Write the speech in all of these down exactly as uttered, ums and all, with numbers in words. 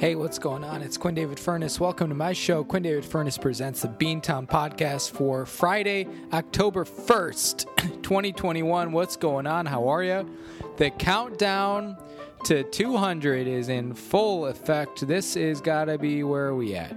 Hey, what's going on? It's Quinn David Furness. Welcome to my show. Quinn David Furness presents the Beantown Podcast for Friday, October first, twenty twenty-one. What's going on? How are you? The countdown to two hundred is in full effect. This is gotta be where we at.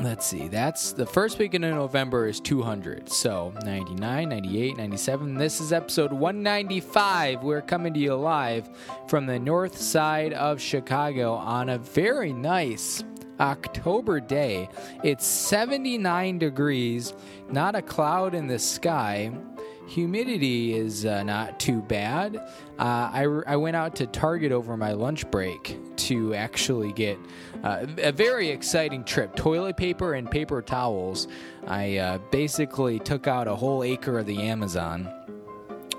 Let's see. That's the first weekend in November is two hundred. So ninety-nine, ninety-eight, ninety-seven. This is episode one ninety-five. We're coming to you live from the north side of Chicago on a very nice October day. It's seventy-nine degrees, not a cloud in the sky. Humidity is uh, not too bad. Uh, I, I went out to Target over my lunch break to actually get uh, a very exciting trip. Toilet paper and paper towels. I uh, basically took out a whole acre of the Amazon.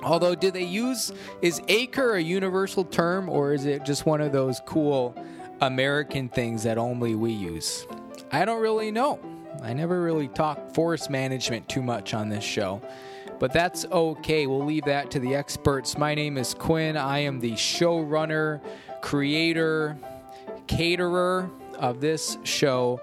Although, do they use, is acre a universal term, or is it just one of those cool American things that only we use? I don't really know. I never really talk forest management too much on this show. But that's okay. We'll leave that to the experts. My name is Quinn. I am the showrunner, creator, caterer of this show.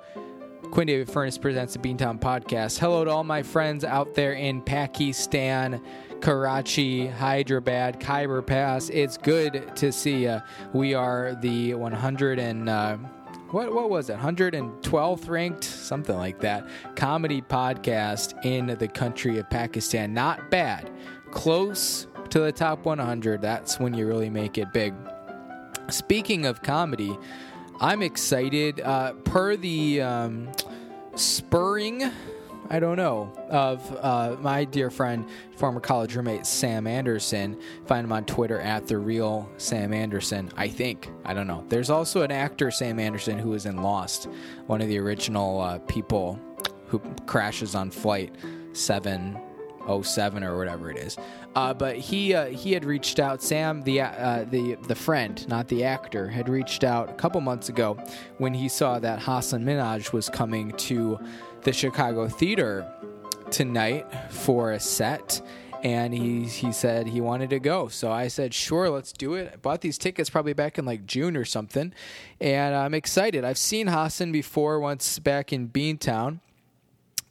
Quinn David Furness presents the Beantown Podcast. Hello to all my friends out there in Pakistan, Karachi, Hyderabad, Khyber Pass. It's good to see you. We are the one hundred and... Uh, What what was it, one hundred twelfth ranked, something like that, comedy podcast in the country of Pakistan. Not bad. Close to the top one hundred. That's when you really make it big. Speaking of comedy, I'm excited. Uh, per the um, spurring, I don't know, of uh, my dear friend, former college roommate Sam Anderson. Find him on Twitter at The Real Sam Anderson, I think. I don't know. There's also an actor, Sam Anderson, who was in Lost, one of the original uh, people who crashes on Flight seven oh seven or whatever it is. Uh, but he uh, he had reached out. Sam, the uh, the the friend, not the actor, had reached out a couple months ago when he saw that Hasan Minhaj was coming to the Chicago Theater tonight for a set, and he he said he wanted to go. So I said, sure, let's do it. I bought these tickets probably back in like June or something, and I'm excited. I've seen Hasan before once back in Beantown.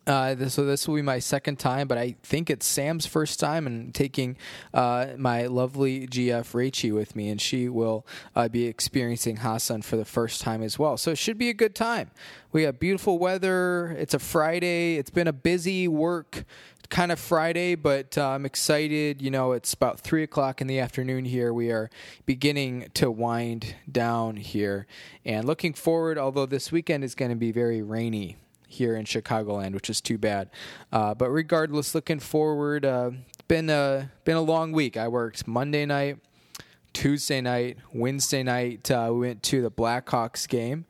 Uh, this, so this will be my second time, but I think it's Sam's first time, and taking uh, my lovely G F Rachie with me, and she will uh, be experiencing Hasan for the first time as well. So it should be a good time. We have beautiful weather. It's a Friday. It's been a busy work kind of Friday, but uh, I'm excited. You know, it's about three o'clock in the afternoon here. We are beginning to wind down here and looking forward, although this weekend is going to be very rainy here in Chicagoland, which is too bad. Uh, but regardless, looking forward, uh, been a, been a long week. I worked Monday night, Tuesday night, Wednesday night. Uh, we went to the Blackhawks game,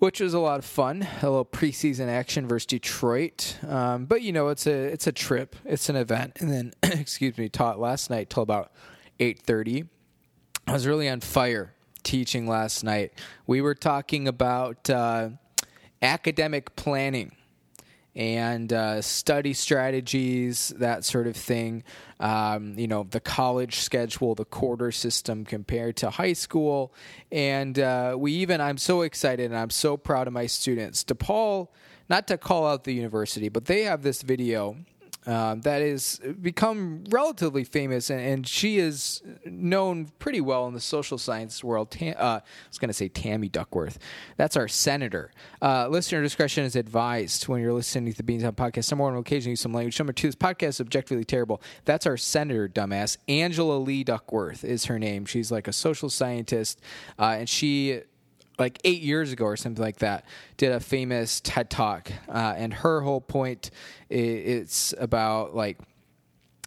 which was a lot of fun. A little preseason action versus Detroit. Um, but, you know, it's a it's a trip. It's an event. And then, excuse me, taught last night till about eight thirty. I was really on fire teaching last night. We were talking about... Uh, academic planning and uh, study strategies, that sort of thing. Um, you know, the college schedule, the quarter system compared to high school. And uh, we even, I'm so excited and I'm so proud of my students. DePaul, not to call out the university, but they have this video uh, that has become relatively famous. And, and she is known pretty well in the social science world. Tam, uh, I was going to say Tammy Duckworth. That's our senator. Uh, listener discretion is advised when you're listening to the Beantown Podcast. Number one, we'll occasionally use some language. Number two, this podcast is objectively terrible. That's our senator, dumbass. Angela Lee Duckworth is her name. She's like a social scientist. Uh, and she... like eight years ago or something like that, did a famous TED Talk. Uh, and her whole point, it's about, like,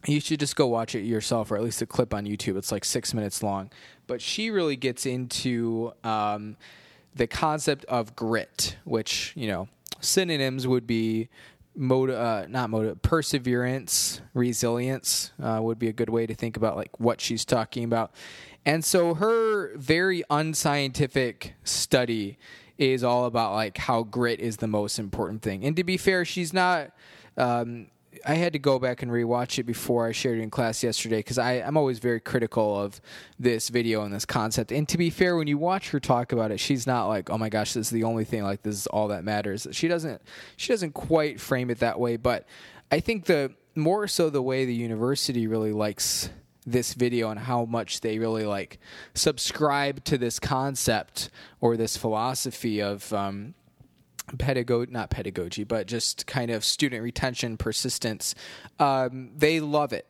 you should just go watch it yourself, or at least a clip on YouTube. It's like six minutes long. But she really gets into um, the concept of grit, which, you know, synonyms would be motive, uh, not motive, perseverance, resilience uh, would be a good way to think about, like, what she's talking about. And so her very unscientific study is all about, like, how grit is the most important thing. And to be fair, she's not um, I had to go back and rewatch it before I shared it in class yesterday because I'm always very critical of this video and this concept. And to be fair, when you watch her talk about it, she's not like, "Oh my gosh, this is the only thing. Like this is all that matters." She doesn't. She doesn't quite frame it that way. But I think the more so the way the university really likes this video and how much they really like subscribe to this concept or this philosophy of. Um, Pedagogy, not pedagogy, but just kind of student retention, persistence. Um, they love it.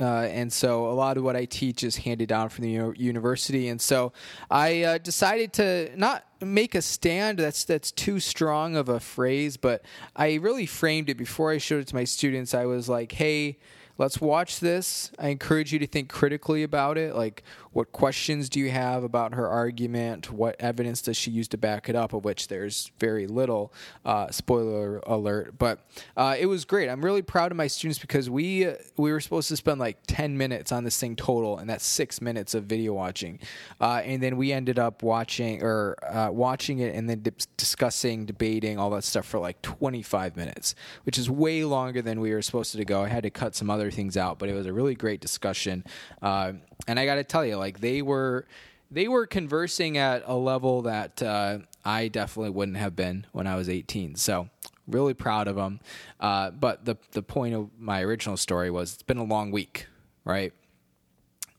Uh, and so a lot of what I teach is handed down from the u- university. And so I uh, decided to not make a stand. That's that's too strong of a phrase, but I really framed it before I showed it to my students. I was like, hey, let's watch this. I encourage you to think critically about it. Like, what questions do you have about her argument? What evidence does she use to back it up, of which there's very little? Uh, spoiler alert. But uh, it was great. I'm really proud of my students because we uh, we were supposed to spend like ten minutes on this thing total, and that's six minutes of video watching. Uh, and then we ended up watching or uh, watching it and then di- discussing, debating, all that stuff for like twenty-five minutes, which is way longer than we were supposed to go. I had to cut some other things out, but it was a really great discussion. Uh, and I got to tell you, like they were, they were conversing at a level that uh, I definitely wouldn't have been when I was eighteen. So really proud of them. Uh, but the, the point of my original story was it's been a long week, right?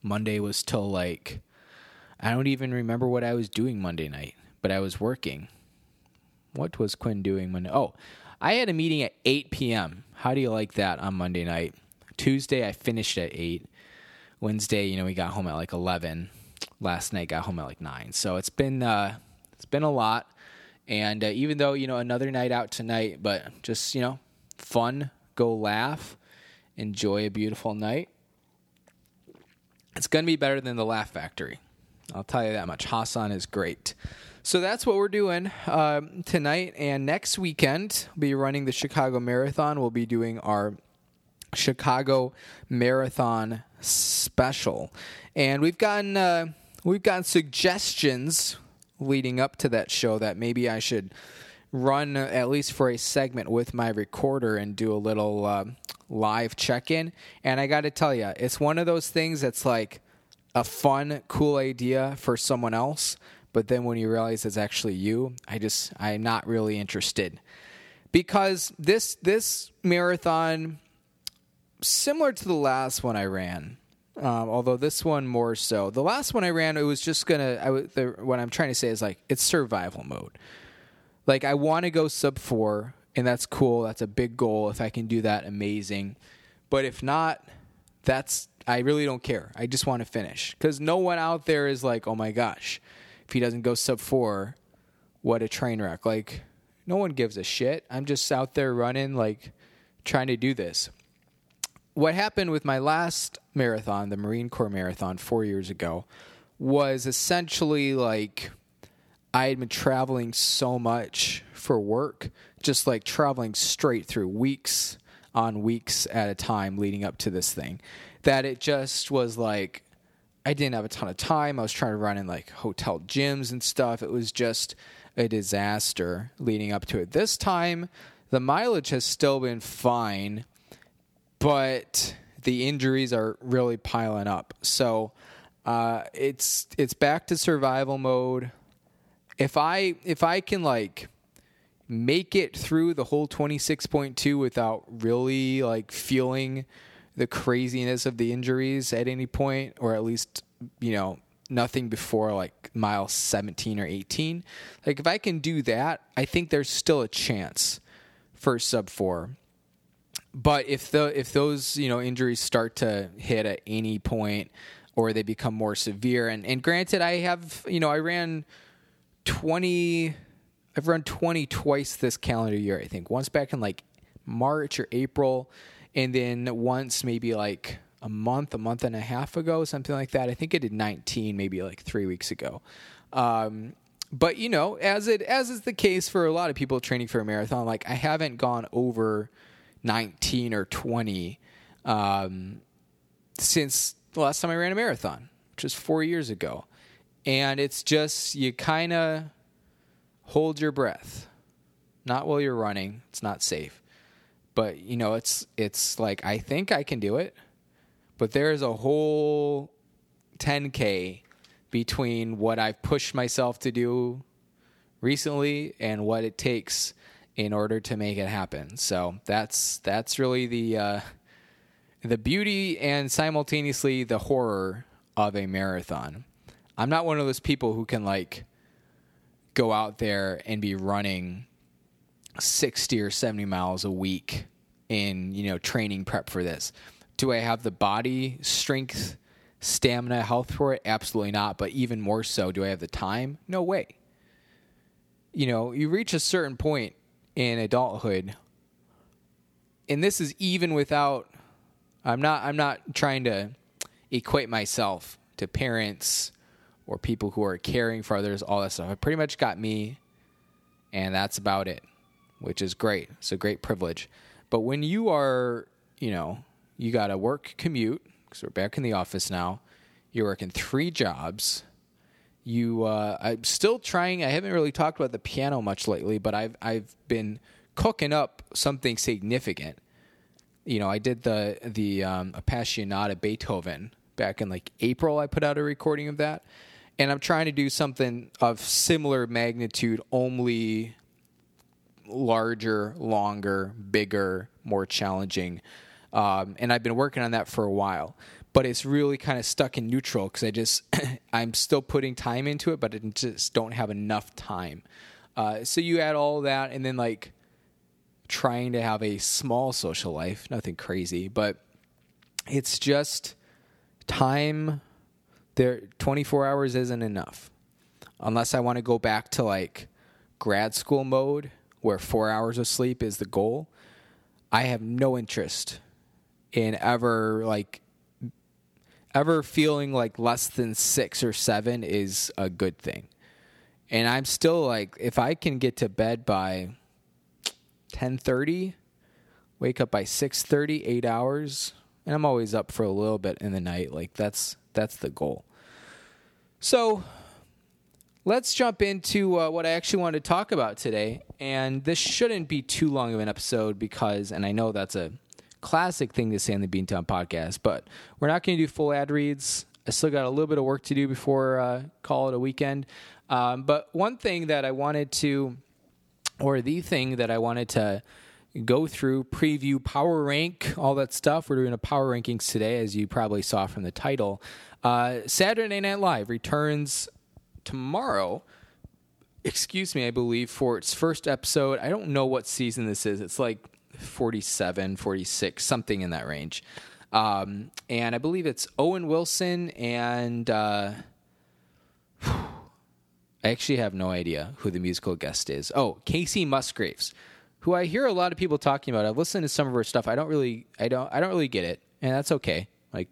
Monday was till like, I don't even remember what I was doing Monday night, but I was working. What was Quinn doing Monday? Oh, I had a meeting at eight p.m. How do you like that on Monday night? Tuesday, I finished at eight. Wednesday, you know, we got home at like eleven. Last night, got home at like nine. So it's been uh, it's been a lot. And uh, even though, you know, another night out tonight, but just, you know, fun, go laugh, enjoy a beautiful night. It's going to be better than the Laugh Factory. I'll tell you that much. Hasan is great. So that's what we're doing um, tonight. And next weekend, we'll be running the Chicago Marathon. We'll be doing our Chicago Marathon special, and we've gotten uh, we've gotten suggestions leading up to that show that maybe I should run at least for a segment with my recorder and do a little uh, live check-in. And I got to tell you, it's one of those things that's like a fun, cool idea for someone else, but then when you realize it's actually you, I just I'm not really interested because this this marathon. Similar to the last one I ran, um, although this one more so. The last one I ran, it was just going to – what I'm trying to say is, like, it's survival mode. Like, I want to go sub four, and that's cool. That's a big goal. If I can do that, amazing. But if not, that's – I really don't care. I just want to finish because no one out there is like, oh, my gosh, if he doesn't go sub four, what a train wreck. Like, no one gives a shit. I'm just out there running, like, trying to do this. What happened with my last marathon, the Marine Corps Marathon four years ago, was essentially like I had been traveling so much for work, just like traveling straight through weeks on weeks at a time leading up to this thing, that it just was like I didn't have a ton of time. I was trying to run in like hotel gyms and stuff. It was just a disaster leading up to it. This time, the mileage has still been fine. But the injuries are really piling up. So uh, it's it's back to survival mode. If I if I can like make it through the whole twenty-six point two without really like feeling the craziness of the injuries at any point, or at least, you know, nothing before like mile seventeen or eighteen, like if I can do that, I think there's still a chance for sub four. But if the if those, you know, injuries start to hit at any point or they become more severe, and, and granted, I have, you know, I ran twenty, I've run twenty twice this calendar year, I think. Once back in like March or April, and then once maybe like a month, a month and a half ago, something like that. I think I did nineteen maybe like three weeks ago. Um But, you know, as it as is the case for a lot of people training for a marathon, like I haven't gone over nineteen or twenty um, since the last time I ran a marathon, which was four years ago. And it's just you kind of hold your breath. Not while you're running. It's not safe. But, you know, it's it's like, I think I can do it. But there's a whole ten K between what I've pushed myself to do recently and what it takes in order to make it happen. So that's that's really the uh, the beauty and simultaneously the horror of a marathon. I'm not one of those people who can, like, go out there and be running sixty or seventy miles a week in, you know, training prep for this. Do I have the body strength, stamina, health for it? Absolutely not. But even more so, do I have the time? No way. You know, you reach a certain point in adulthood, and this is even without, I'm not, I'm not trying to equate myself to parents or people who are caring for others, all that stuff. I pretty much got me, and that's about it, which is great. It's a great privilege. But when you are, you know, you got to work, commute, because we're back in the office now. You're working three jobs. You, uh, I'm still trying. I haven't really talked about the piano much lately, but I've I've been cooking up something significant. You know, I did the the um, Appassionata Beethoven back in like April. I put out a recording of that, and I'm trying to do something of similar magnitude, only larger, longer, bigger, more challenging. Um, and I've been working on that for a while, but it's really kind of stuck in neutral because I just I'm still putting time into it, but I just don't have enough time. Uh, so you add all that, and then like trying to have a small social life, nothing crazy, but it's just time. There, twenty-four hours isn't enough, unless I want to go back to like grad school mode where four hours of sleep is the goal. I have no interest in ever like ever feeling like less than six or seven is a good thing. And I'm still like, if I can get to bed by ten thirty, wake up by six thirty, eight hours, and I'm always up for a little bit in the night. Like that's that's the goal. So let's jump into uh, what I actually wanted to talk about today. And this shouldn't be too long of an episode because, and I know that's a classic thing to say on the Beantown podcast, but we're not going to do full ad reads. I still got a little bit of work to do before uh, call it a weekend. Um, but one thing that I wanted to, or the thing that I wanted to go through, preview, power rank, all that stuff. We're doing a power rankings today, as you probably saw from the title. Uh, Saturday Night Live returns tomorrow. Excuse me, I believe, for its first episode. I don't know what season this is. It's like forty-seven, forty-six, something in that range. Um, and I believe it's Owen Wilson and uh, I actually have no idea who the musical guest is. Oh, Casey Musgraves, who I hear a lot of people talking about. I've listened to some of her stuff. I don't really, I don't, I don't really get it, and that's okay. Like,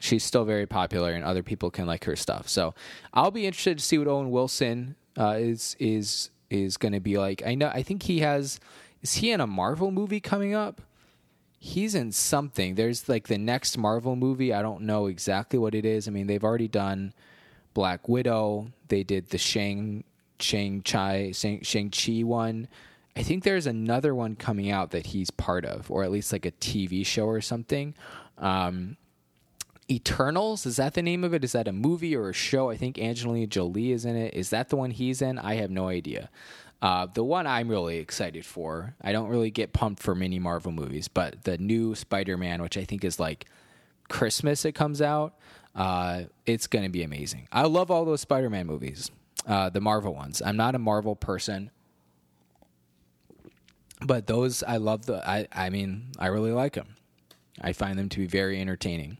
she's still very popular, and other people can like her stuff. So I'll be interested to see what Owen Wilson Uh, is is is going to be like. I know. I think he has. Is he in a Marvel movie coming up? He's in something. There's like the next Marvel movie. I don't know exactly what it is. I mean, they've already done Black Widow. They did the Shang Shang Chi Shang Shang-Chi one. I think there's another one coming out that he's part of, or at least like a T V show or something. Um, Eternals, is that the name of it? Is that a movie or a show? I think Angelina Jolie is in it. Is that the one he's in? I have no idea. Uh, the one I'm really excited for, I don't really get pumped for many Marvel movies, but the new Spider-Man, which I think is like Christmas it comes out, uh, it's going to be amazing. I love all those Spider-Man movies, uh, the Marvel ones. I'm not a Marvel person, but those, I love the, I, I mean, I really like them. I find them to be very entertaining.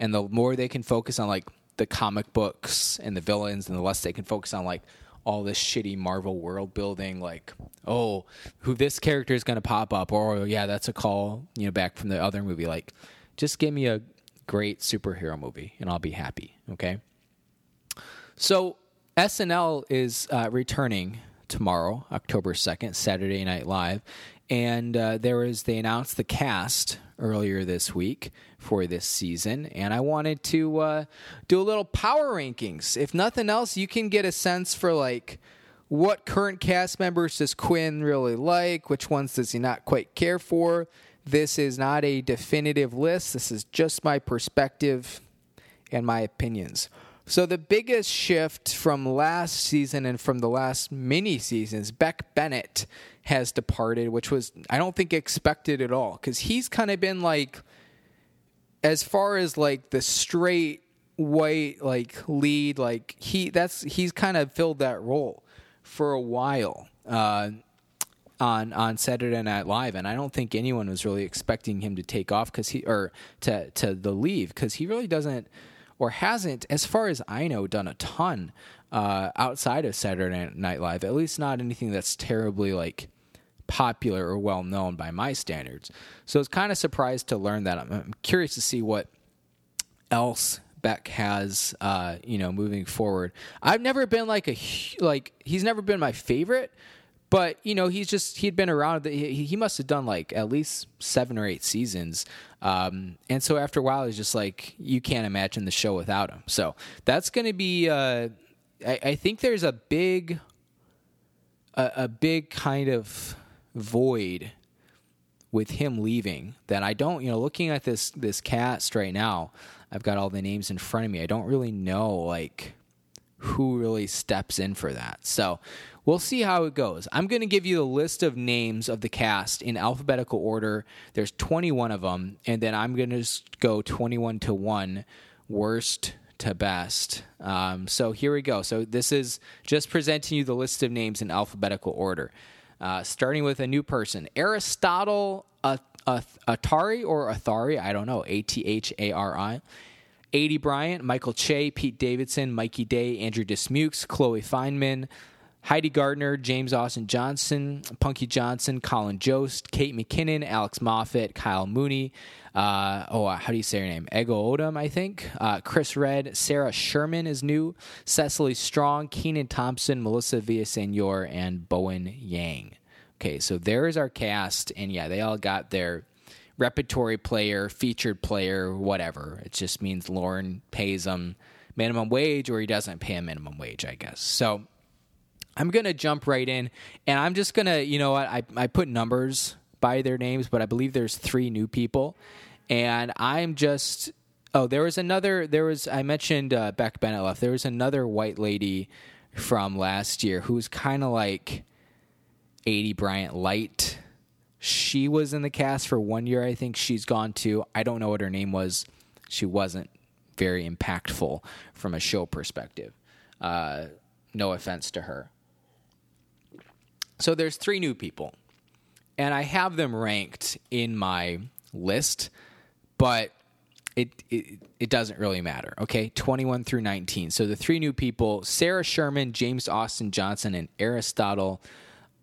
And the more they can focus on, like, the comic books and the villains, and the less they can focus on, like, all this shitty Marvel world building, like, oh, who this character is going to pop up, or, oh, yeah, that's a call, you know, back from the other movie. Like, just give me a great superhero movie, and I'll be happy, okay? So S N L is uh, returning tomorrow, October second, Saturday Night Live. And uh, there was, they announced the cast earlier this week for this season. And I wanted to uh, do a little power rankings. If nothing else, you can get a sense for like What current cast members does Quinn really like? Which ones does he not quite care for? This is not a definitive list. This is just my perspective and my opinions. So the biggest shift from last season and from the last mini seasons, Beck Bennett has departed, which was, I don't think, expected at all. Because he's kind of been like, as far as like the straight white like lead, like he that's he's kind of filled that role for a while uh, on on Saturday Night Live, and I don't think anyone was really expecting him to take off because he or to to the leave because he really doesn't. Or hasn't, as far as I know, done a ton uh, outside of Saturday Night Live. At least not anything that's terribly like popular or well known by my standards. So I was kind of surprised to learn that. I'm, I'm curious to see what else Beck has, uh, you know, moving forward. I've never been like a like he's never been my favorite, but you know he's just he'd been around. He, he must have done like at least seven or eight seasons. Um, and so after a while, it's just like, you can't imagine the show without him. So that's going to be, uh, I, I think there's a big, a, a big kind of void with him leaving that I don't, you know, looking at this, this cast right now, I've got all the names in front of me. I don't really know like who really steps in for that. So we'll see how it goes. I'm going to give you the list of names of the cast in alphabetical order. There's twenty-one of them, and then I'm going to just go twenty-one to one, worst to best. Um, so here we go. So this is just presenting you the list of names in alphabetical order, uh, starting with a new person. Aristotle Athari or Athari, I don't know, A T H A R I. Aidy Bryant, Michael Che, Pete Davidson, Mikey Day, Andrew Dismukes, Chloe Fineman, Heidi Gardner, James Austin Johnson, Punky Johnson, Colin Jost, Kate McKinnon, Alex Moffat, Kyle Mooney, uh, oh, how do you say her name? Ego Nwodim, I think, uh, Chris Redd, Sarah Sherman is new, Cecily Strong, Kenan Thompson, Melissa Villasenor, and Bowen Yang. Okay, so there is our cast, and yeah, they all got their repertory player, featured player, whatever. It just means Lauren pays him minimum wage or he doesn't pay him minimum wage, I guess. So I'm going to jump right in, and I'm just going to, you know what, I, I put numbers by their names, but I believe there's three new people, and I'm just, oh, there was another, there was, I mentioned uh, Beck Bennett left, there was another white lady from last year who was kind of like Aidy Bryant light. She was in the cast for one year, I think she's gone too. I don't know what her name was. She wasn't very impactful from a show perspective. Uh, no offense to her. So there's three new people, and I have them ranked in my list, but it, it it doesn't really matter, okay? twenty-one through nineteen. So the three new people, Sarah Sherman, James Austin Johnson, and Aristotle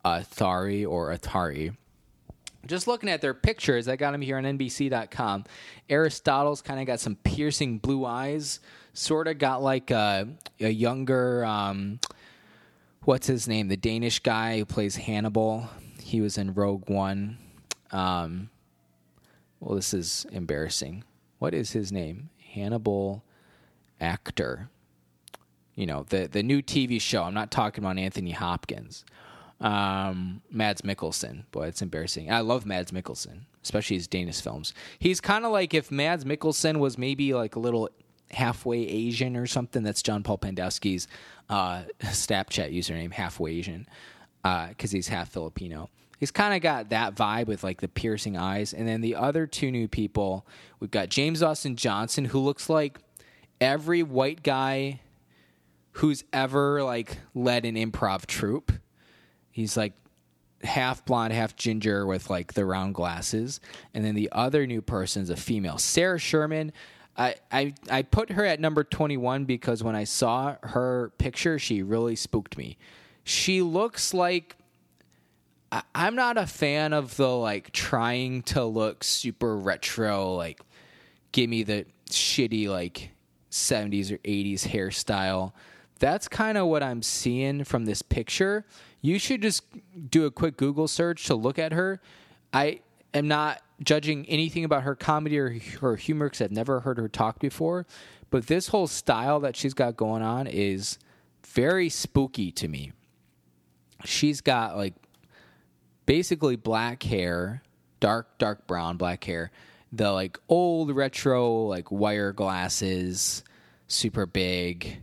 Athari or Athari. Just looking at their pictures, I got them here on N B C dot com. Aristotle's kind of got some piercing blue eyes, sort of got like a, a younger... Um, What's his name? The Danish guy who plays Hannibal. He was in Rogue One. Um, well, this is embarrassing. What is his name? Hannibal actor. You know, the, the new T V show. I'm not talking about Anthony Hopkins. Um, Mads Mikkelsen. Boy, it's embarrassing. I love Mads Mikkelsen, especially his Danish films. He's kind of like if Mads Mikkelsen was maybe like a little... halfway Asian or something. That's John Paul Pandowski's uh, Snapchat username, halfway Asian, because uh, he's half Filipino. He's kind of got that vibe with like the piercing eyes. And then the other two new people, we've got James Austin Johnson, who looks like every white guy who's ever like led an improv troupe. He's like half blonde, half ginger with like the round glasses. And then the other new person's a female, Sarah Sherman. I, I I put her at number twenty-one because when I saw her picture, she really spooked me. She looks like... I, I'm not a fan of the, like, trying to look super retro, like, give me the shitty, like, seventies or eighties hairstyle. That's kind of what I'm seeing from this picture. You should just do a quick Google search to look at her. I am not... judging anything about her comedy or her humor because I've never heard her talk before, but this whole style that she's got going on is very spooky to me. she's got like basically black hair, dark, dark brown, black hair, the like old retro, like wire glasses, super big.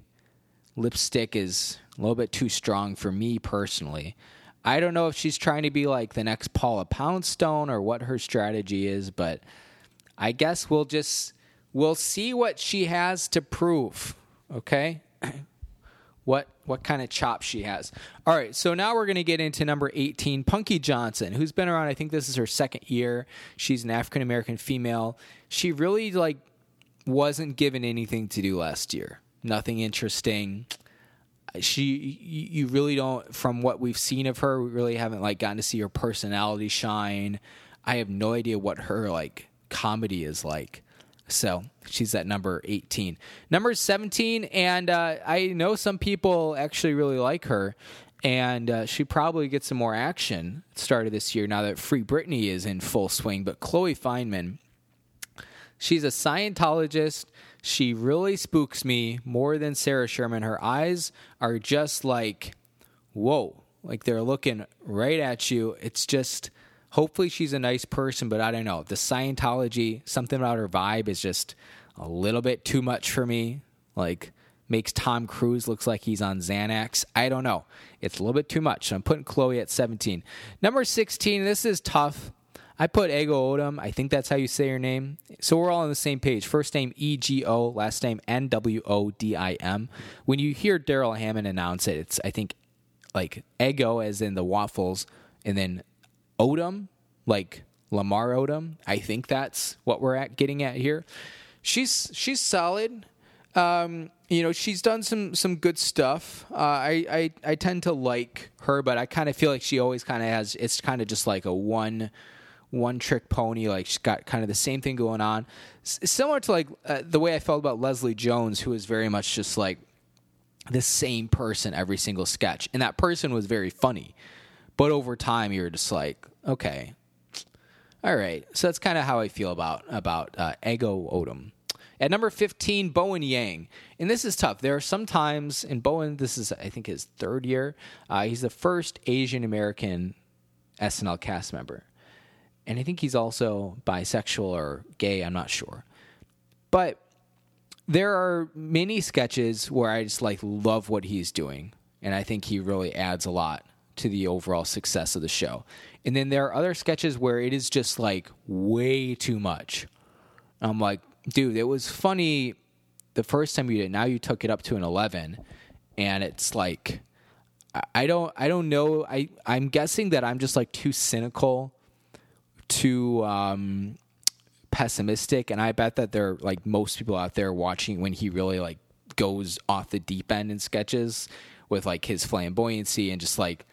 Lipstick is a little bit too strong for me personally. I don't know if she's trying to be like the next Paula Poundstone or what her strategy is, but I guess we'll just we'll see what she has to prove, okay? What what kind of chop she has. All right, so now we're going to get into number eighteen, Punky Johnson, who's been around, I think this is her second year. She's an African-American female. She really like wasn't given anything to do last year. Nothing interesting. She, you really don't, from what we've seen of her, we really haven't like gotten to see her personality shine. I have no idea what her like comedy is like. So she's at number eighteen. Number seventeen, and uh, I know some people actually really like her, and uh, she probably gets some more action at the start of this year now that Free Britney is in full swing. But Chloe Fineman, she's a Scientologist. She really spooks me more than Sarah Sherman. Her eyes are just like, whoa, like they're looking right at you. It's just, hopefully she's a nice person, but I don't know. The Scientology, something about her vibe is just a little bit too much for me. Like makes Tom Cruise looks like he's on Xanax. I don't know. It's a little bit too much. So I'm putting Chloe at seventeen. Number sixteen, this is tough. I put Ego Nwodim. I think that's how you say your name. So we're all on the same page. First name E G O, last name N W O D I M. When you hear Daryl Hammond announce it, it's, I think, like Ego as in the waffles, and then Odom, like Lamar Odom. I think that's what we're at getting at here. She's she's solid. Um, you know, she's done some some good stuff. Uh, I, I, I tend to like her, but I kind of feel like she always kind of has, it's kind of just like a one... one trick pony. Like she's got kind of the same thing going on, S- similar to like uh, the way I felt about Leslie Jones, who is very much just like the same person every single sketch, and that person was very funny, but over time you're just like, okay, all right. So that's kind of how I feel about about uh, Ego Nwodim. At number fifteen, Bowen Yang. And this is tough. There are some times, and Bowen, this is I think his third year, uh, he's the first Asian American S N L cast member. And I think he's also bisexual or gay. I'm not sure. But there are many sketches where I just like love what he's doing. And I think he really adds a lot to the overall success of the show. And then there are other sketches where it is just like way too much. I'm like, dude, it was funny the first time you did it. Now you took it up to an eleven. And it's like, I don't, I don't know. I, I'm guessing that I'm just like too cynical, too um, pessimistic, and I bet that they're like most people out there watching when he really like goes off the deep end in sketches with like his flamboyancy and just like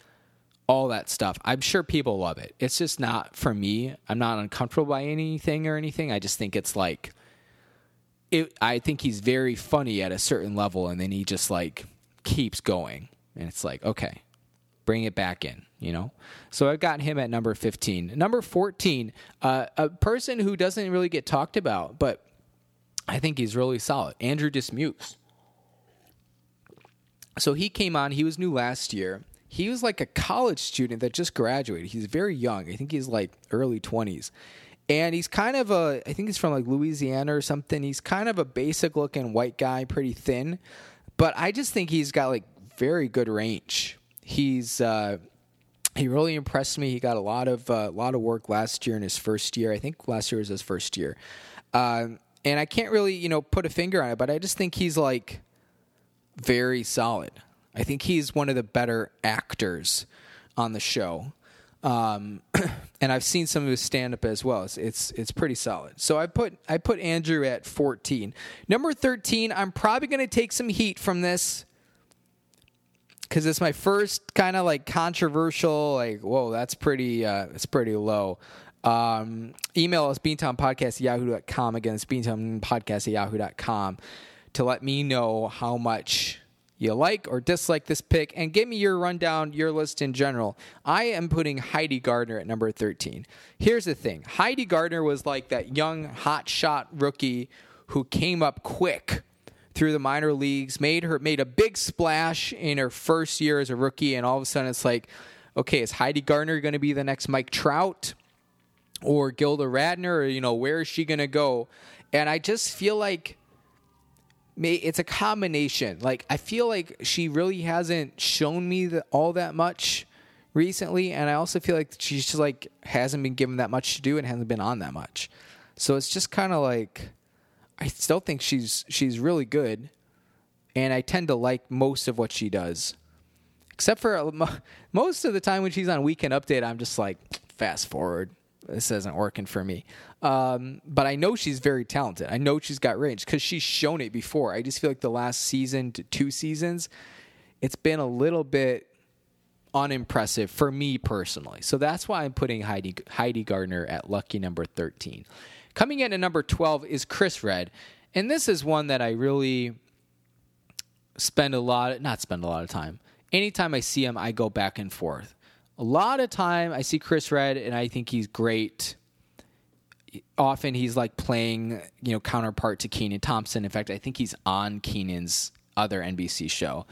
all that stuff. I'm sure people love it. It's just not for me. I'm not uncomfortable by anything or anything. I just think it's like it, I think he's very funny at a certain level, and then he just like keeps going, and it's like, okay, bring it back in, you know? So I've got him at number fifteen. Number fourteen, uh, a person who doesn't really get talked about, but I think he's really solid, Andrew Dismukes. So he came on. He was new last year. He was like a college student that just graduated. He's very young. I think he's like early twenties. And he's kind of a, I think he's from like Louisiana or something. He's kind of a basic-looking white guy, pretty thin. But I just think he's got like very good range. He's uh, he really impressed me. He got a lot of a uh, lot of work last year in his first year. I think last year was his first year, uh, and I can't really you know put a finger on it, but I just think he's like very solid. I think he's one of the better actors on the show, um, and I've seen some of his stand up as well. It's, it's it's pretty solid. So I put I put Andrew at fourteen. Number thirteen. I'm probably going to take some heat from this, because it's my first kind of like controversial, like, whoa, that's pretty, uh, it's pretty low. Um, email us, beantown podcast at yahoo dot com. Again, it's beantown podcast at yahoo dot com to let me know how much you like or dislike this pick, and give me your rundown, your list in general. I am putting Heidi Gardner at number thirteen. Here's the thing. Heidi Gardner was like that young hotshot rookie who came up quick through the minor leagues, made her made a big splash in her first year as a rookie, and all of a sudden it's like, okay, is Heidi Gardner going to be the next Mike Trout or Gilda Radner, or, you know, where is she going to go? And I just feel like it's a combination. Like, I feel like she really hasn't shown me the, all that much recently, and I also feel like she's just, like, hasn't been given that much to do and hasn't been on that much. So it's just kind of like, I still think she's she's really good, and I tend to like most of what she does. Except for most of the time when she's on Weekend Update, I'm just like, fast forward. This isn't working for me. Um, but I know she's very talented. I know she's got range because she's shown it before. I just feel like the last season to two seasons, it's been a little bit unimpressive for me personally. So that's why I'm putting Heidi Heidi Gardner at lucky number thirteen. Coming in at number twelve is Chris Redd. And this is one that I really spend a lot, not spend a lot of time. Anytime I see him, I go back and forth. A lot of time I see Chris Redd, and I think he's great. Often he's like playing, you know, counterpart to Kenan Thompson. In fact, I think he's on Kenan's other N B C show.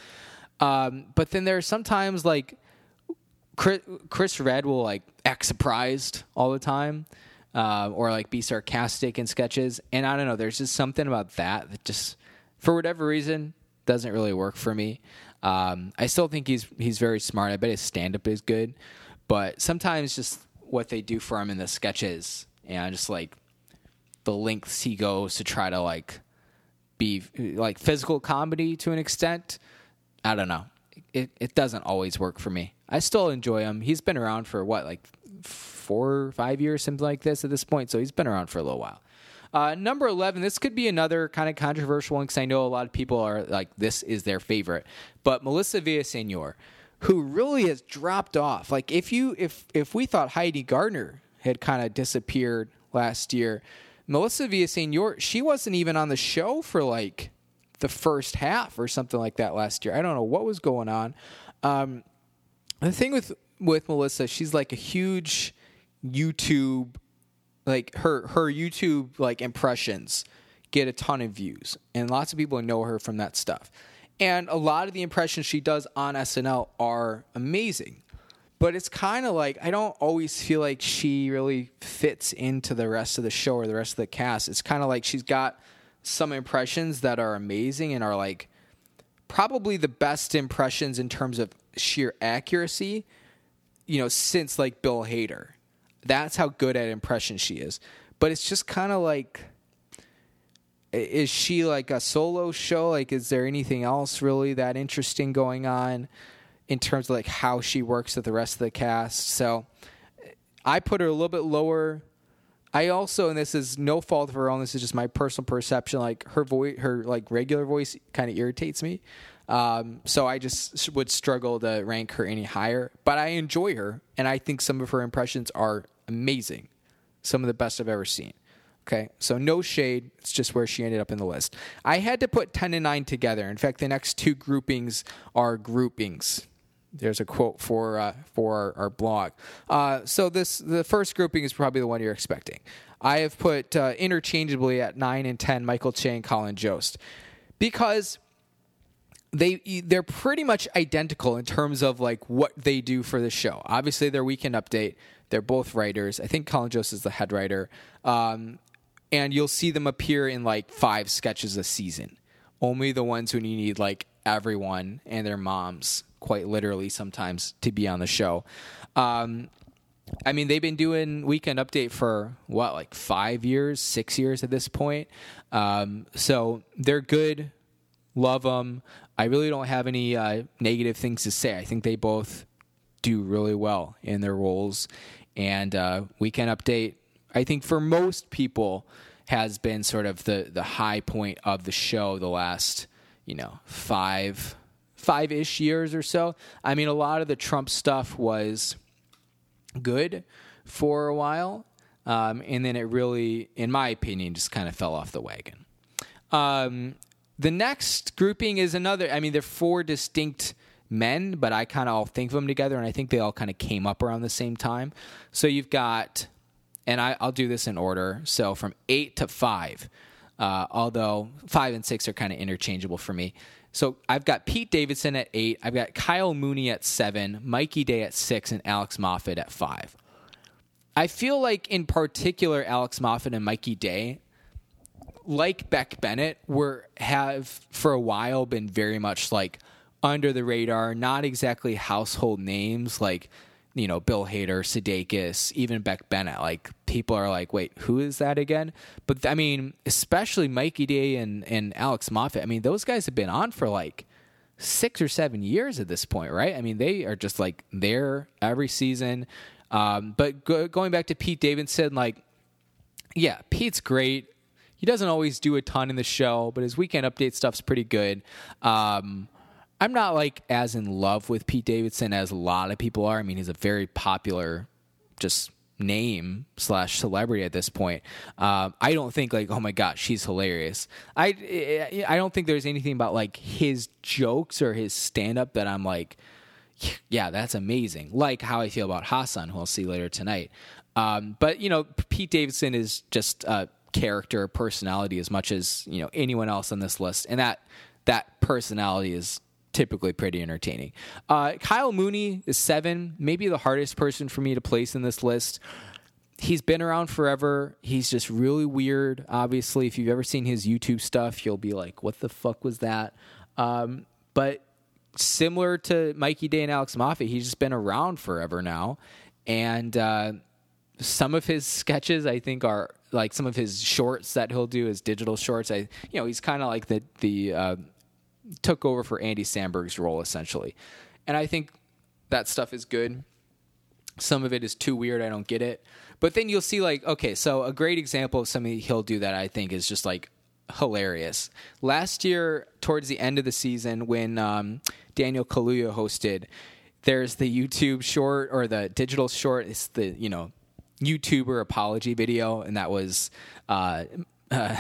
Um, but then there are sometimes like Chris, Chris Redd will like act surprised all the time, uh, or like be sarcastic in sketches. And I don't know, there's just something about that that just, for whatever reason, doesn't really work for me. Um, I still think he's he's very smart. I bet his stand-up is good. But sometimes just what they do for him in the sketches, and just like the lengths he goes to try to like be like physical comedy to an extent, I don't know. It it doesn't always work for me. I still enjoy him. He's been around for what, like four or five years, something like this at this point. So he's been around for a little while. Uh, number eleven, this could be another kind of controversial one because I know a lot of people are like, this is their favorite. But Melissa Villasenor, who really has dropped off. Like, if you if if we thought Heidi Gardner had kind of disappeared last year, Melissa Villasenor, she wasn't even on the show for like the first half or something like that last year. I don't know what was going on. Um, the thing with, with Melissa, she's like a huge YouTube, like her, her YouTube like impressions get a ton of views, and lots of people know her from that stuff. And a lot of the impressions she does on S N L are amazing, but it's kind of like, I don't always feel like she really fits into the rest of the show or the rest of the cast. It's kind of like she's got some impressions that are amazing and are like probably the best impressions in terms of sheer accuracy, you know, since like Bill Hader. That's how good at impression she is. But it's just kind of like, is she like a solo show? Like, is there anything else really that interesting going on in terms of like how she works with the rest of the cast? So I put her a little bit lower. I also, and this is no fault of her own, this is just my personal perception, like her voice, her like regular voice kind of irritates me. Um, so I just would struggle to rank her any higher, but I enjoy her. And I think some of her impressions are amazing. Some of the best I've ever seen. Okay. So no shade. It's just where she ended up in the list. I had to put ten and nine together. In fact, the next two groupings are groupings. There's a quote for, uh, for our, our blog. Uh, so this, the first grouping is probably the one you're expecting. I have put, uh, interchangeably at nine and ten, Michael Che and Colin Jost, because They they're pretty much identical in terms of like what they do for the show. Obviously, their Weekend Update, they're both writers. I think Colin Jost is the head writer, um, and you'll see them appear in like five sketches a season. Only the ones when you need like everyone and their moms, quite literally sometimes, to be on the show. Um, I mean, they've been doing Weekend Update for what, like five years, six years at this point. Um, so they're good. Love them. I really don't have any uh, negative things to say. I think they both do really well in their roles. And uh, Weekend Update, I think for most people, has been sort of the, the high point of the show the last, you know, five, five-ish years or so. I mean, a lot of the Trump stuff was good for a while. Um, and then it really, in my opinion, just kind of fell off the wagon. Um The next grouping is another, I mean, they're four distinct men, but I kind of all think of them together, and I think they all kind of came up around the same time. So you've got, and I, I'll do this in order, so from eight to five, uh, although five and six are kind of interchangeable for me. So I've got Pete Davidson at eight. I've got Kyle Mooney at seven, Mikey Day at six, and Alex Moffat at five. I feel like in particular, Alex Moffat and Mikey Day, like Beck Bennett, were have for a while been very much like under the radar, not exactly household names like, you know, Bill Hader, Sudeikis, even Beck Bennett. Like, people are like, wait, who is that again? But I mean, especially Mikey Day and, and Alex Moffat. I mean, those guys have been on for like six or seven years at this point, right? I mean, they are just like there every season. Um, but go, going back to Pete Davidson, like, yeah, Pete's great. He doesn't always do a ton in the show, but his weekend update stuff's pretty good. Um, I'm not like as in love with Pete Davidson as a lot of people are. I mean, he's a very popular just name slash celebrity at this point. Um, I don't think like, oh my gosh, he's hilarious. I, I don't think there's anything about like his jokes or his stand up that I'm like, yeah, that's amazing. Like how I feel about Hasan, who I'll see later tonight. Um, but, you know, Pete Davidson is just a character, personality as much as, you know, anyone else on this list. And that that personality is typically pretty entertaining. Uh, Kyle Mooney is seven, maybe the hardest person for me to place in this list. He's been around forever. He's just really weird. Obviously, if you've ever seen his YouTube stuff, you'll be like, what the fuck was that? Um, but similar to Mikey Day and Alex Moffat, he's just been around forever now. And uh, some of his sketches, I think, are like some of his shorts that he'll do as digital shorts. I, you know, he's kind of like the, the uh, took over for Andy Samberg's role, essentially. And I think that stuff is good. Some of it is too weird. I don't get it. But then you'll see like, okay, so a great example of something he'll do that I think is just like hilarious. Last year, towards the end of the season, when um, Daniel Kaluuya hosted, there's the YouTube short or the digital short. It's the, you know, YouTuber apology video, and that was uh, uh,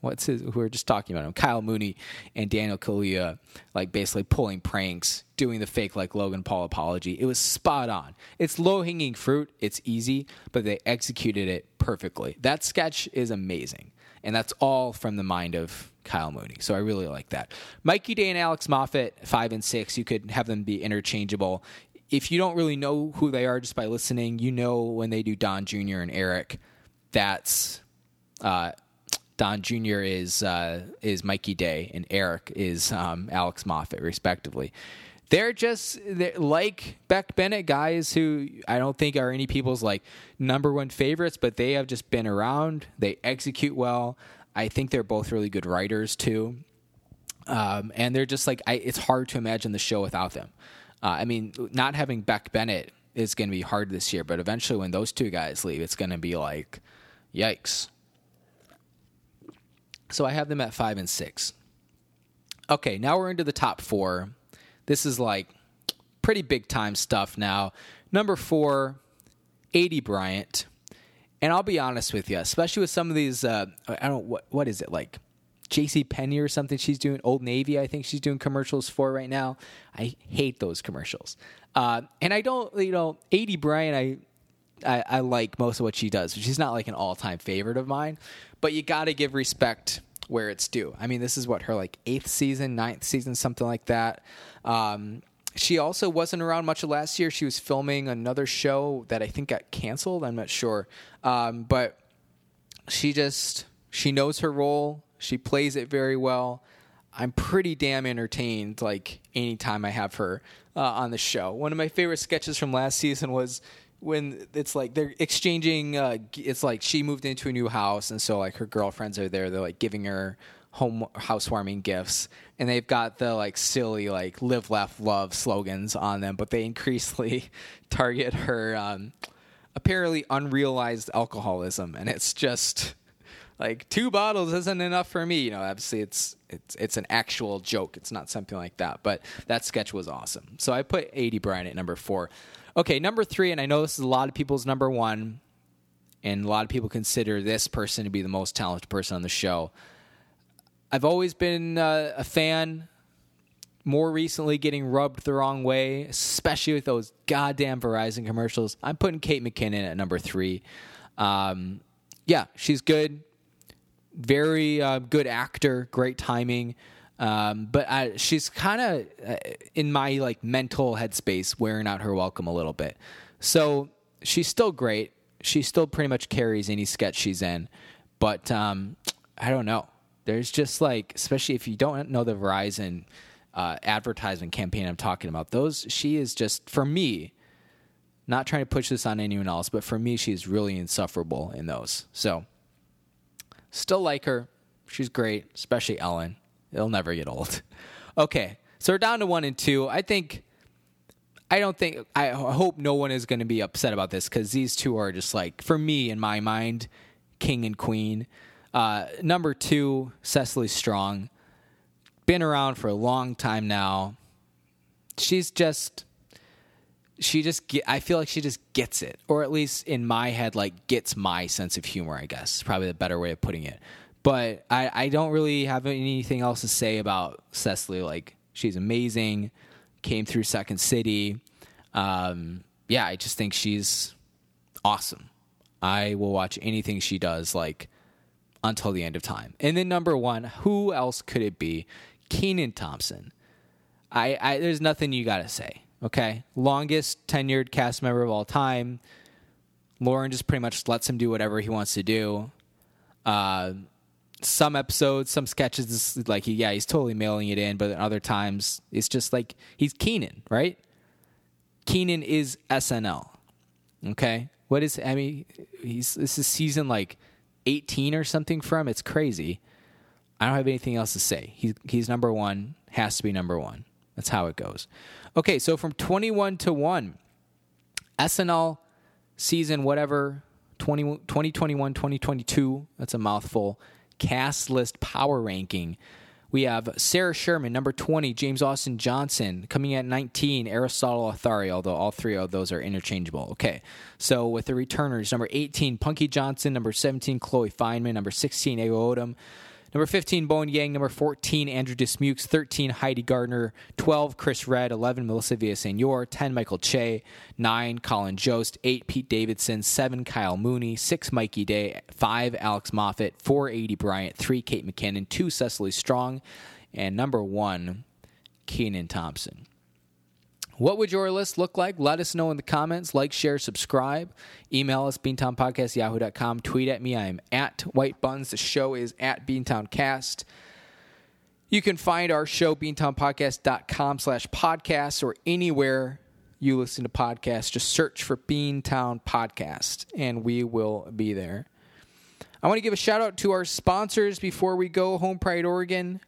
what's his? We were just talking about him, Kyle Mooney and Daniel Kaluuya, like basically pulling pranks, doing the fake like Logan Paul apology. It was spot on. It's low hanging fruit. It's easy, but they executed it perfectly. That sketch is amazing. And that's all from the mind of Kyle Mooney. So I really like that. Mikey Day and Alex Moffat, five and six, you could have them be interchangeable. If you don't really know who they are just by listening, you know when they do Don Junior and Eric, that's uh, Don Junior is uh, is Mikey Day and Eric is um, Alex Moffat, respectively. They're just they're like Beck Bennett guys who I don't think are any people's like number one favorites, but they have just been around. They execute well. I think they're both really good writers too. Um, and they're just like, I, it's hard to imagine the show without them. Uh, I mean, not having Beck Bennett is going to be hard this year, but eventually when those two guys leave, it's going to be like, yikes. So I have them at five and six. Okay, now we're into the top four. This is like pretty big time stuff now. Number four, Aidy Bryant. And I'll be honest with you, especially with some of these, uh, I don't what what is it like JCPenney or something she's doing, Old Navy, I think she's doing commercials for right now. I hate those commercials. Uh, and I don't, you know, Aidy Bryant, I, I, I like most of what she does. She's not like an all-time favorite of mine, but you got to give respect where it's due. I mean, this is what her like eighth season, ninth season, something like that. Um, she also wasn't around much of last year. She was filming another show that I think got canceled. I'm not sure. Um, but she just, she knows her role. She plays it very well. I'm pretty damn entertained. Like anytime I have her uh, on the show. One of my favorite sketches from last season was when it's like they're exchanging, uh, it's like she moved into a new house, and so like her girlfriends are there. They're like giving her home housewarming gifts, and they've got the like silly like live, laugh, love slogans on them. But they increasingly target her um, apparently unrealized alcoholism, and it's just like two bottles isn't enough for me. You know, obviously it's it's it's an actual joke. It's not something like that. But that sketch was awesome. So I put Aidy Bryant at number four. Okay, number three, and I know this is a lot of people's number one, and a lot of people consider this person to be the most talented person on the show. I've always been uh, a fan, more recently getting rubbed the wrong way, especially with those goddamn Verizon commercials. I'm putting Kate McKinnon at number three. Um, yeah, she's good. very uh, good actor, great timing. Um, but I, she's kind of uh, in my like mental headspace wearing out her welcome a little bit. So she's still great. She still pretty much carries any sketch she's in. But um, I don't know. There's just like, especially if you don't know the Verizon uh, advertisement campaign I'm talking about, those she is just, for me, not trying to push this on anyone else, but for me, she's really insufferable in those. So still like her. She's great, especially Ellen. It'll never get old. Okay, so we're down to one and two. I think, I don't think, I hope no one is going to be upset about this because these two are just like, for me, in my mind, king and queen. Uh, number two, Cecily Strong. Been around for a long time now. She's just, she just, get, I feel like she just gets it. Or at least in my head, like gets my sense of humor, I guess. Probably the better way of putting it. But I, I don't really have anything else to say about Cecily. Like, she's amazing. Came through Second City. Um, yeah, I just think she's awesome. I will watch anything she does, like, until the end of time. And then number one, who else could it be? Kenan Thompson. I, I there's nothing you got to say, okay? Longest tenured cast member of all time. Lauren just pretty much lets him do whatever he wants to do. Uh... Some episodes, some sketches, like, he, yeah, he's totally mailing it in, but other times, it's just like, he's Kenan, right? Kenan is S N L, okay? What is, I mean, he's, this is season, like, eighteen or something for him. It's crazy. I don't have anything else to say. He, he's number one, has to be number one. That's how it goes. Okay, so from twenty-one to one, S N L season whatever, twenty twenty-one, twenty twenty-two, that's a mouthful. Cast list power ranking. We have Sarah Sherman, number twenty, James Austin Johnson, coming at nineteen, Aristotle Athari, although all three of those are interchangeable. Okay, so with the returners, number eighteen, Punky Johnson, number seventeen, Chloe Fineman, number sixteen, Ego Nwodim, number fifteen, Bowen Yang, number fourteen, Andrew Dismukes, thirteen, Heidi Gardner, twelve, Chris Redd, eleven, Melissa Villasenor, ten, Michael Che, nine, Colin Jost, eight, Pete Davidson, seven, Kyle Mooney, six, Mikey Day, five, Alex Moffat, four, Aidy Bryant, three, Kate McKinnon, two, Cecily Strong, and number one, Kenan Thompson. What would your list look like? Let us know in the comments. Like, share, subscribe. Email us, beantown podcast at yahoo dot com. Tweet at me. I am at White Buns. The show is at BeantownCast. You can find our show, beantownpodcast.com slash podcast, or anywhere you listen to podcasts. Just search for Beantown Podcast, and we will be there. I want to give a shout-out to our sponsors before we go. Home Pride Oregon.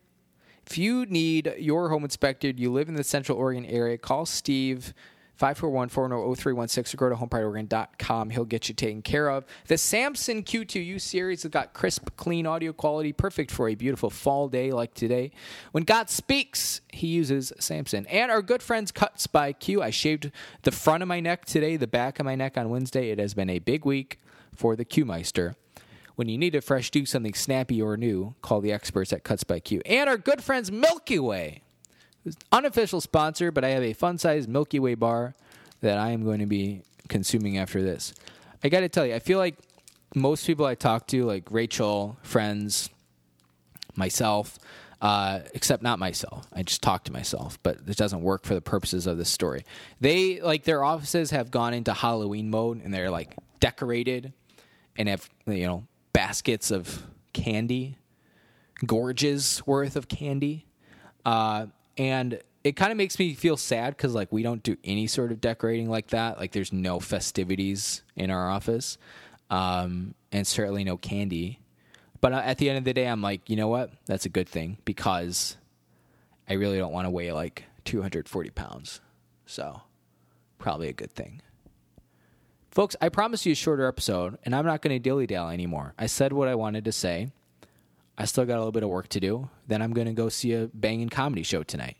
If you need your home inspected, you live in the Central Oregon area, call Steve, five four one, four one zero, zero three one six, or go to home pride oregon dot com. He'll get you taken care of. The Samson Q two U series has got crisp, clean audio quality, perfect for a beautiful fall day like today. When God speaks, he uses Samson. And our good friends Cuts by Q. I shaved the front of my neck today, the back of my neck on Wednesday. It has been a big week for the Q-Meister. When you need a fresh do, something snappy or new, call the experts at Cuts by Q. And our good friends Milky Way, who's an unofficial sponsor, but I have a fun-sized Milky Way bar that I am going to be consuming after this. I got to tell you, I feel like most people I talk to, like Rachel, friends, myself, uh, except not myself. I just talk to myself, but it doesn't work for the purposes of this story. They, like, their offices have gone into Halloween mode, and they're, like, decorated and have, you know, baskets of candy, gorges worth of candy. Uh, and it kind of makes me feel sad because, like, we don't do any sort of decorating like that. Like, there's no festivities in our office, um, and certainly no candy. But at the end of the day, I'm like, you know what? That's a good thing because I really don't want to weigh, like, two hundred forty pounds. So probably a good thing. Folks, I promised you a shorter episode, and I'm not going to dilly-dally anymore. I said what I wanted to say. I still got a little bit of work to do. Then I'm going to go see a banging comedy show tonight.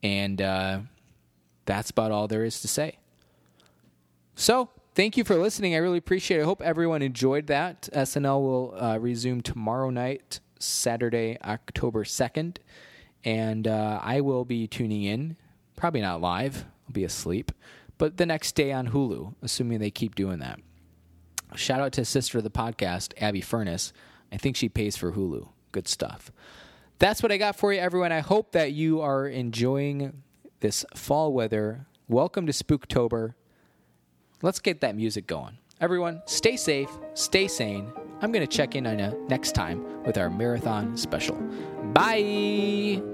And uh, that's about all there is to say. So, thank you for listening. I really appreciate it. I hope everyone enjoyed that. S N L will uh, resume tomorrow night, Saturday, October second. And uh, I will be tuning in. Probably not live. I'll be asleep. But the next day on Hulu, assuming they keep doing that. Shout out to sister of the podcast, Abby Furness. I think she pays for Hulu. Good stuff. That's what I got for you, everyone. I hope that you are enjoying this fall weather. Welcome to Spooktober. Let's get that music going. Everyone, stay safe, stay sane. I'm going to check in on you next time with our marathon special. Bye!